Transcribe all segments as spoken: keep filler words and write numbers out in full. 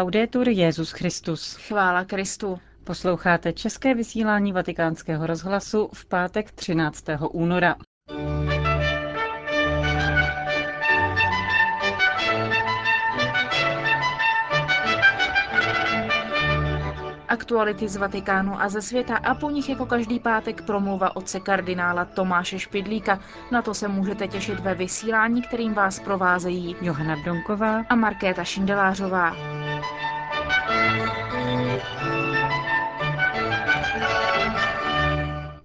Laudetur Jesus Christus. Chvála Kristu. Posloucháte české vysílání Vatikánského rozhlasu v pátek třináctého února. Aktuality z Vatikánu a ze světa a po nich jako každý pátek promluva otce kardinála Tomáše Špidlíka. Na to se můžete těšit ve vysílání, kterým vás provázejí Johana Brunková a Markéta Šindelářová.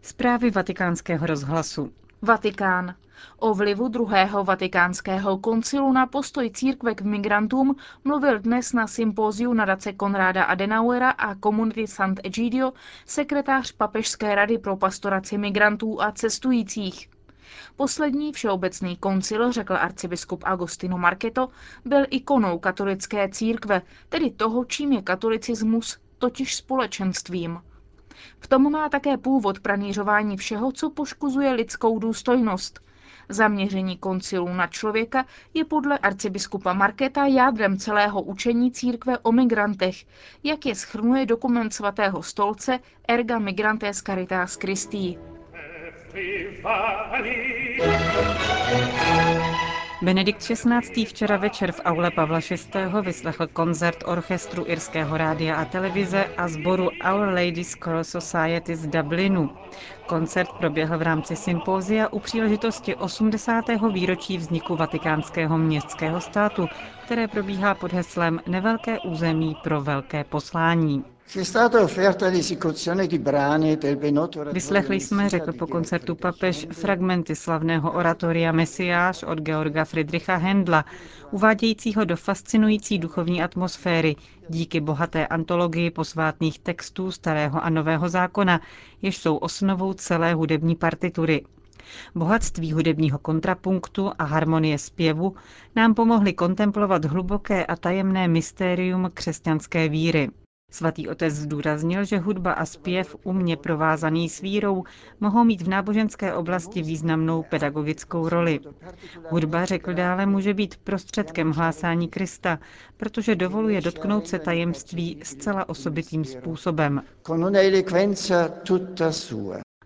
Zprávy Vatikánského rozhlasu. Vatikán. O vlivu druhého vatikánského koncilu na postoj církve k migrantům mluvil dnes na sympóziu nadace Konráda Adenauera a komunity Sant'Egidio sekretář Papežské rady pro pastoraci migrantů a cestujících. Poslední všeobecný koncil, řekl arcibiskup Agostino Marchetto, byl ikonou katolické církve, tedy toho, čím je katolicismus, totiž společenstvím. V tom má také původ pranířování všeho, co poškozuje lidskou důstojnost. Zaměření koncilů na člověka je podle arcibiskupa Marchetta jádrem celého učení církve o migrantech, jak je shrnuje dokument svatého stolce Erga Migrantes Caritas Christi. Benedikt šestnáctý včera večer v aule Pavla šestého vyslechl koncert orchestru irského rádia a televize a sboru Our Ladies Choral Society z Dublinu. Koncert proběhl v rámci sympózia u příležitosti osmdesátého výročí vzniku Vatikánského městského státu, které probíhá pod heslem Nevelké území pro velké poslání. Vyslechli jsme, řekl po koncertu papež, fragmenty slavného oratoria Mesiáš od Georga Friedricha Händla, uvádějícího do fascinující duchovní atmosféry díky bohaté antologii posvátných textů Starého a Nového zákona, jež jsou osnovou celé hudební partitury. Bohatství hudebního kontrapunktu a harmonie zpěvu nám pomohly kontemplovat hluboké a tajemné mystérium křesťanské víry. Svatý otec zdůraznil, že hudba a zpěv umně provázaný s vírou mohou mít v náboženské oblasti významnou pedagogickou roli. Hudba, řekl dále, může být prostředkem hlásání Krista, protože dovoluje dotknout se tajemství zcela osobitým způsobem.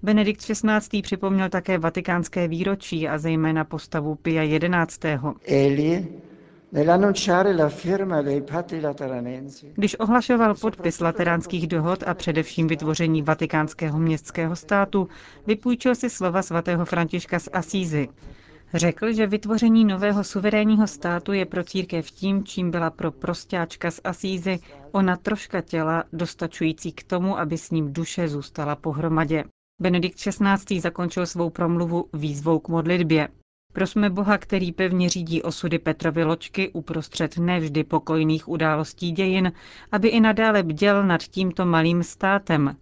Benedikt šestnáctý připomněl také vatikánské výročí a zejména postavu Pia jedenáctého. Když ohlašoval podpis lateránských dohod a především vytvoření Vatikánského městského státu, vypůjčil si slova svatého Františka z Asízy. Řekl, že vytvoření nového suverénního státu je pro církev tím, čím byla pro prosťáčka z Asízy ona troška těla, dostačující k tomu, aby s ním duše zůstala pohromadě. Benedikt šestnáctý zakončil svou promluvu výzvou k modlitbě. Prosme Boha, který pevně řídí osudy Petrovy loďky uprostřed nevždy pokojných událostí dějin, aby i nadále bděl nad tímto malým státem.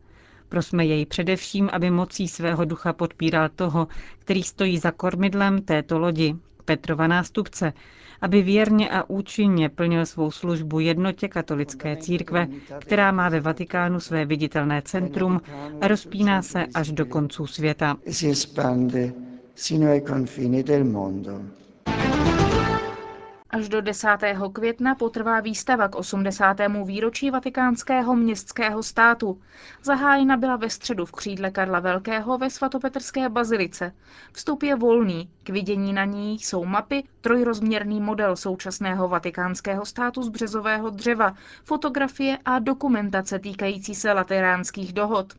Prosme jej především, aby mocí svého ducha podpíral toho, který stojí za kormidlem této lodi, Petrova nástupce, aby věrně a účinně plnil svou službu jednotě katolické církve, která má ve Vatikánu své viditelné centrum a rozpíná se až do konců světa. Až do desátého května potrvá výstava k osmdesátému výročí Vatikánského městského státu. Zahájena byla ve středu v křídle Karla Velkého ve svatopetrské bazilice. Vstup je volný, k vidění na ní jsou mapy, trojrozměrný model současného Vatikánského státu z březového dřeva, fotografie a dokumentace týkající se lateránských dohod.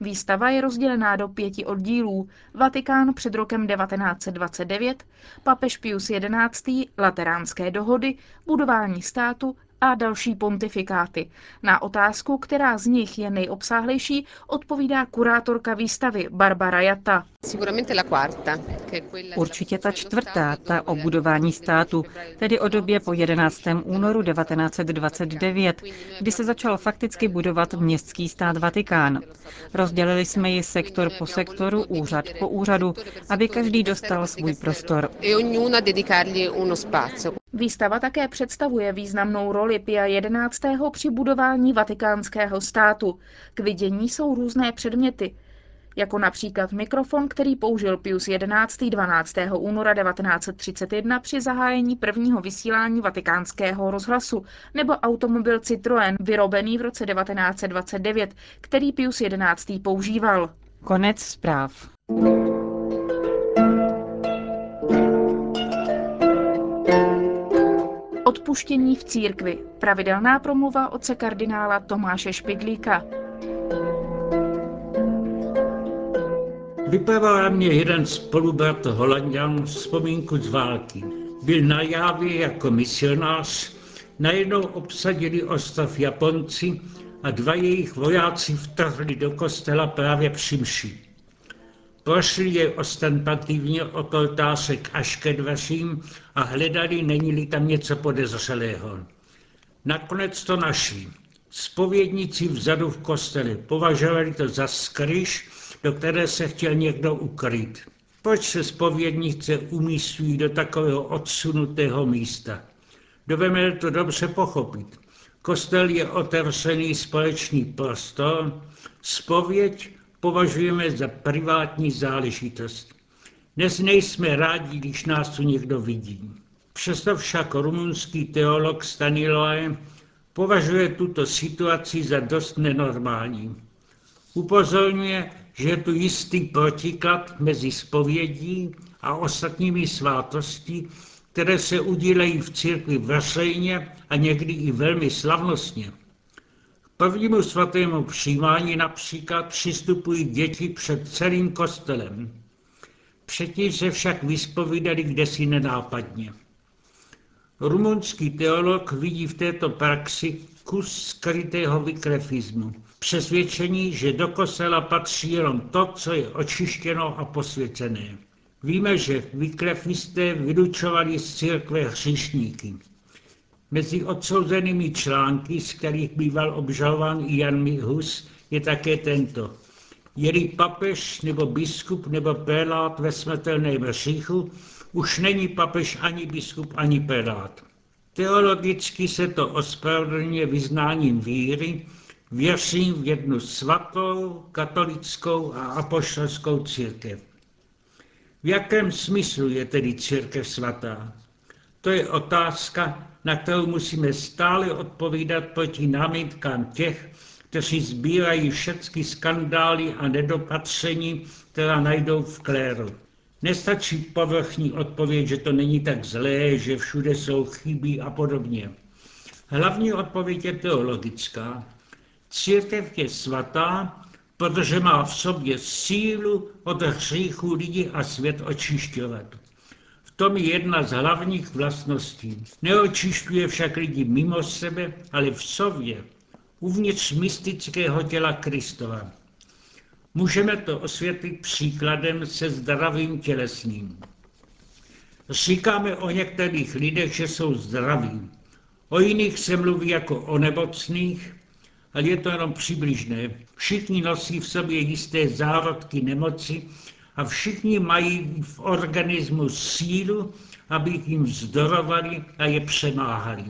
Výstava je rozdělená do pěti oddílů. Vatikán před rokem devatenáct set dvacet devět, papež Pius jedenáctý, lateránské dohody, budování státu a další pontifikáty. Na otázku, která z nich je nejobsáhlejší, odpovídá kurátorka výstavy Barbara Jatta. Určitě ta čtvrtá, ta o budování státu, tedy o době po jedenáctého únoru devatenáct set dvacet devět, kdy se začal fakticky budovat městský stát Vatikán. Rozdělili jsme ji sektor po sektoru, úřad po úřadu, aby každý dostal svůj prostor. Výstava také představuje významnou roli Pia jedenáctého při budování Vatikánského státu. K vidění jsou různé předměty. jako například mikrofon, který použil Pius jedenáctý dvanáctého února devatenáct set třicet jedna při zahájení prvního vysílání vatikánského rozhlasu, nebo automobil Citroën, vyrobený v roce devatenáct set dvacet devět, který Pius jedenáctý používal. Konec zpráv. Odpuštění v církvi. Pravidelná promluva otce kardinála Tomáše Špidlíka. Vypravoval na mě jeden spolubrat Holanďan vzpomínku z války. Byl na Jávě jako misionář, najednou obsadili ostrov Japonci a dva jejich vojáci vtrhli do kostela právě při mši. Prošli jej ostentativně od oltářek až ke dveřím a hledali, není-li tam něco podezřelého. Nakonec to našli. Zpovědníci vzadu v kostele považovali to za skryš, do které se chtěl někdo ukryt. Proč se zpovědnice umístují do takového odsunutého místa? Doveme to dobře pochopit. Kostel je otevřený společný prostor, zpověď považujeme za privátní záležitost. Dnes nejsme rádi, když nás tu někdo vidí. Přesto však rumunský teolog Stanilae považuje tuto situaci za dost nenormální. Upozorňuje, že je tu jistý protiklad mezi zpovědí a ostatními svátostí, které se udílejí v církvi veřejně a někdy i velmi slavnostně. K prvnímu svatému přijímání například přistupují děti před celým kostelem. Předtím se však vyspovídali kdesi nenápadně. Rumunský teolog vidí v této praxi kus skrytého vykrefismu, přesvědčení, že do kostela patří jenom to, co je očištěno a posvěcené. Víme, že vykrefisté vylučovali z církve hříšníky. Mezi odsouzenými články, z kterých býval obžalován i Jan Hus, je také tento. Je-li papež nebo biskup nebo prelát ve smrtelném hříchu, už není papež ani biskup, ani prelát. Teologicky se to ospravedlňuje vyznáním víry, věřím v jednu svatou, katolickou a apoštolskou církev. V jakém smyslu je tedy církev svatá? To je otázka, na kterou musíme stále odpovídat proti námitkám těch, kteří sbírají všechny skandály a nedopatření, která najdou v kléru. Nestačí povrchní odpověď, že to není tak zlé, že všude jsou chyby a podobně. Hlavní odpověď je teologická. Církev je svatá, protože má v sobě sílu od hříchu lidí a svět očišťovat. V tom je jedna z hlavních vlastností. Neočišťuje však lidi mimo sebe, ale v sobě, uvnitř mystického těla Kristova. Můžeme to osvětlit příkladem se zdravým tělesným. Říkáme o některých lidech, že jsou zdraví. O jiných se mluví jako o nemocných, ale je to jenom přibližné. Všichni nosí v sobě jisté zárodky nemoci a všichni mají v organismu sílu, aby jim vzdorovali a je přemáhali.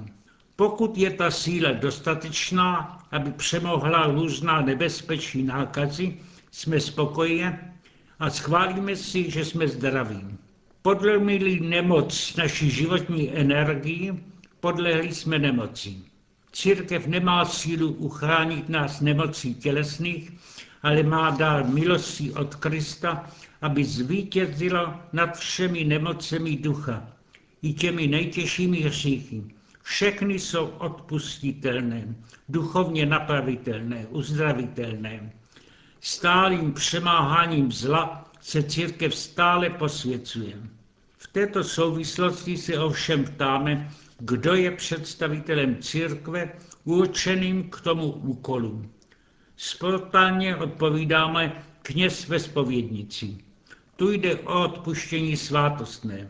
Pokud je ta síla dostatečná, aby přemohla různá nebezpečí nákazy, jsme spokojeni a schválíme si, že jsme zdraví. Podlehli nemoc naší životní energii, podlehli jsme nemoci. Církev nemá sílu uchránit nás nemocí tělesných, ale má dár milostí od Krista, aby zvítězila nad všemi nemocemi ducha, i těmi nejtěžšími hříchy. Všechny jsou odpustitelné, duchovně napravitelné, uzdravitelné. Stálým přemáháním zla se církev stále posvěcuje. V této souvislosti se ovšem ptáme, kdo je představitelem církve určeným k tomu úkolu. Spontánně odpovídáme kněz ve zpovědnici. Tu jde o odpuštění svátostné.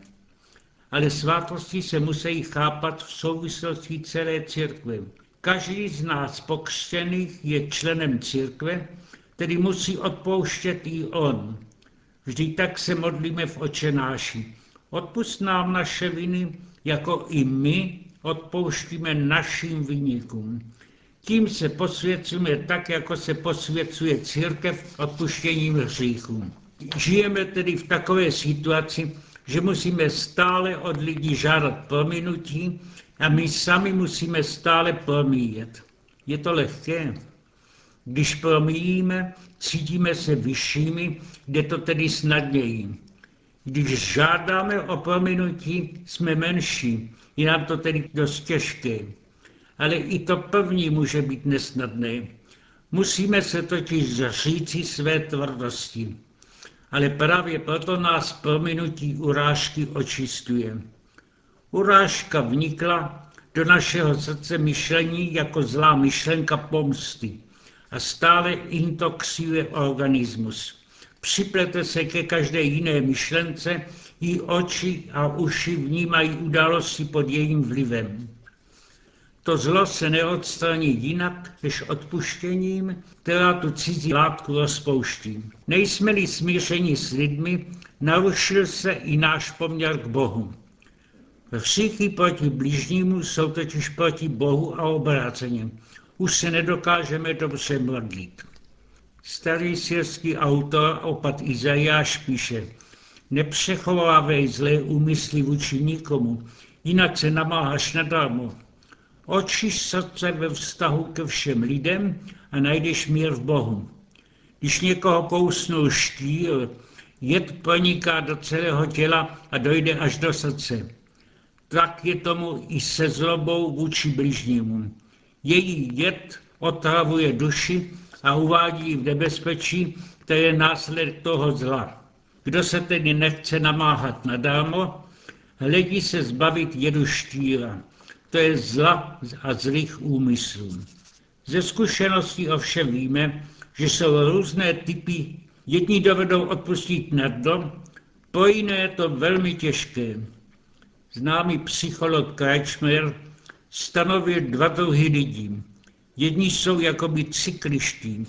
Ale svátosti se musí chápat v souvislosti celé církve. Každý z nás pokřtěných je členem církve, tedy musí odpouštět i on. Vždyť tak se modlíme v Otčenáši. Odpusť nám naše viny, jako i my odpouštíme našim viníkům. Tím se posvěcujeme tak, jako se posvěcuje církev odpuštěním hříchů. Žijeme tedy v takové situaci, že musíme stále od lidí žádat prominutí a my sami musíme stále promíjet. Je to lehké. Když promíjíme, cítíme se vyššími, jde to tedy snadněji. Když žádáme o prominutí, jsme menší, je nám to tedy dost těžké. Ale i to první může být nesnadné. Musíme se totiž zříci své tvrdosti. Ale právě proto nás prominutí urážky očistuje. Urážka vnikla do našeho srdce myšlení jako zlá myšlenka pomsty a stále intoxikuje organismus. Připlete se ke každé jiné myšlence, její oči a uši vnímají události pod jejím vlivem. To zlo se neodstraní jinak, než odpuštěním, která tu cizí látku rozpouští. Nejsme-li smířeni s lidmi, narušil se i náš poměr k Bohu. Hříchy proti bližnímu jsou totiž proti Bohu a obráceně. Už se nedokážeme dobře modlit. Starý syrský autor opat Izajáš píše: nepřechovávej zlé úmysly vůči nikomu, jinak se namáháš nadarmo. Očiš srdce ve vztahu ke všem lidem a najdeš mír v Bohu. Když někoho kousnou štýl, jed proniká do celého těla a dojde až do srdce. Tak je tomu i se zlobou vůči bližnímu. Její jed otravuje duši a uvádí v nebezpečí, které je následek toho zla. Kdo se tedy nechce namáhat nadarmo, hledí se zbavit jedu štýla. To je zla a zlých úmyslů. Ze zkušeností ovšem víme, že jsou různé typy. Jedni dovedou odpustit na dno, po jiné je to velmi těžké. Známý psycholog Krečmer stanovil dva druhy lidí. Jedni jsou jakoby cykliští.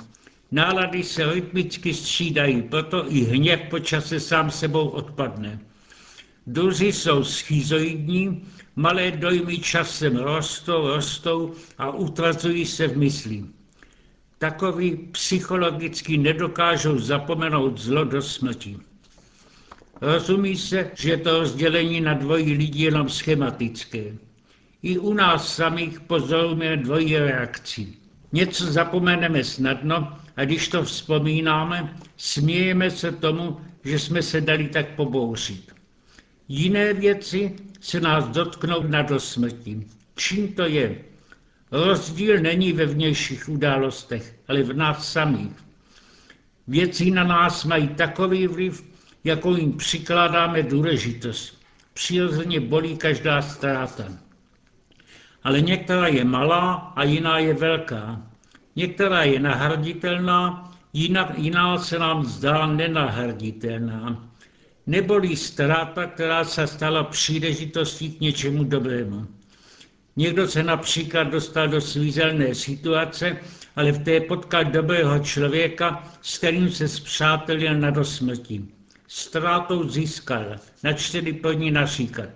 Nálady se rytmicky střídají, proto i hněv po čase sám sebou odpadne. Druzí jsou schizoidní, malé dojmy časem rostou, rostou a utvrzují se v mysli. Takoví psychologicky nedokážou zapomenout zlo do smrti. Rozumí se, že to rozdělení na dvojí lidí jenom schematické. I u nás samých pozorujeme dvojí reakci. Něco zapomeneme snadno a když to vzpomínáme, smějeme se tomu, že jsme se dali tak pobouřit. Jiné věci se nás dotknou na dosmrti. Čím to je? Rozdíl není ve vnějších událostech, ale v nás samých. Věci na nás mají takový vliv, jakou jim přikládáme důležitost. Přirozeně bolí každá ztráta. Ale některá je malá a jiná je velká. Některá je nahraditelná, jiná, jiná se nám zdá nenahraditelná. Nebolí ztráta, která se stala příležitostí k něčemu dobrému. Někdo se například dostal do svízelné situace, ale v té potkal dobrého člověka, s kterým se spřátelil na dosmrti. Ztrátou získal, načteli pro ní naříkat.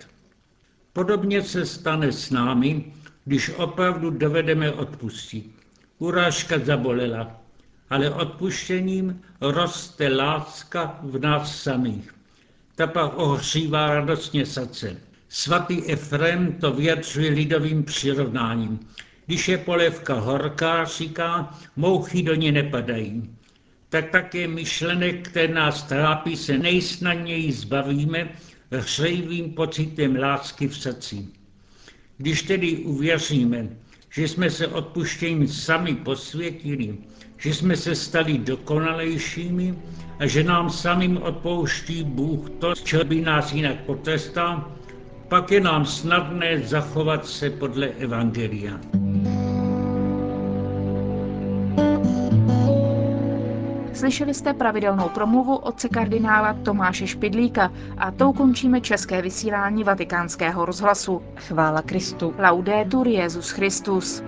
Podobně se stane s námi, když opravdu dovedeme odpustit. Urážka zabolela, ale odpuštěním roste láska v nás samých. Ta pak ohřívá radostně srdce. Svatý Efrem to vyjadřuje lidovým přirovnáním. Když je polévka horká, říká, mouchy do ní nepadají. Tak také myšlenek, které nás trápí, se nejsnadněji zbavíme hřejivým pocitem lásky v srdci. Když tedy uvěříme, že jsme se odpuštěním sami posvětili, že jsme se stali dokonalejšími a že nám samým odpouští Bůh to, co by nás jinak potrestal, pak je nám snadné zachovat se podle Evangelia. Slyšeli jste pravidelnou promluvu otce kardinála Tomáše Špidlíka a tou končíme české vysílání Vatikánského rozhlasu. Chvála Kristu. Laudetur Jesus Christus.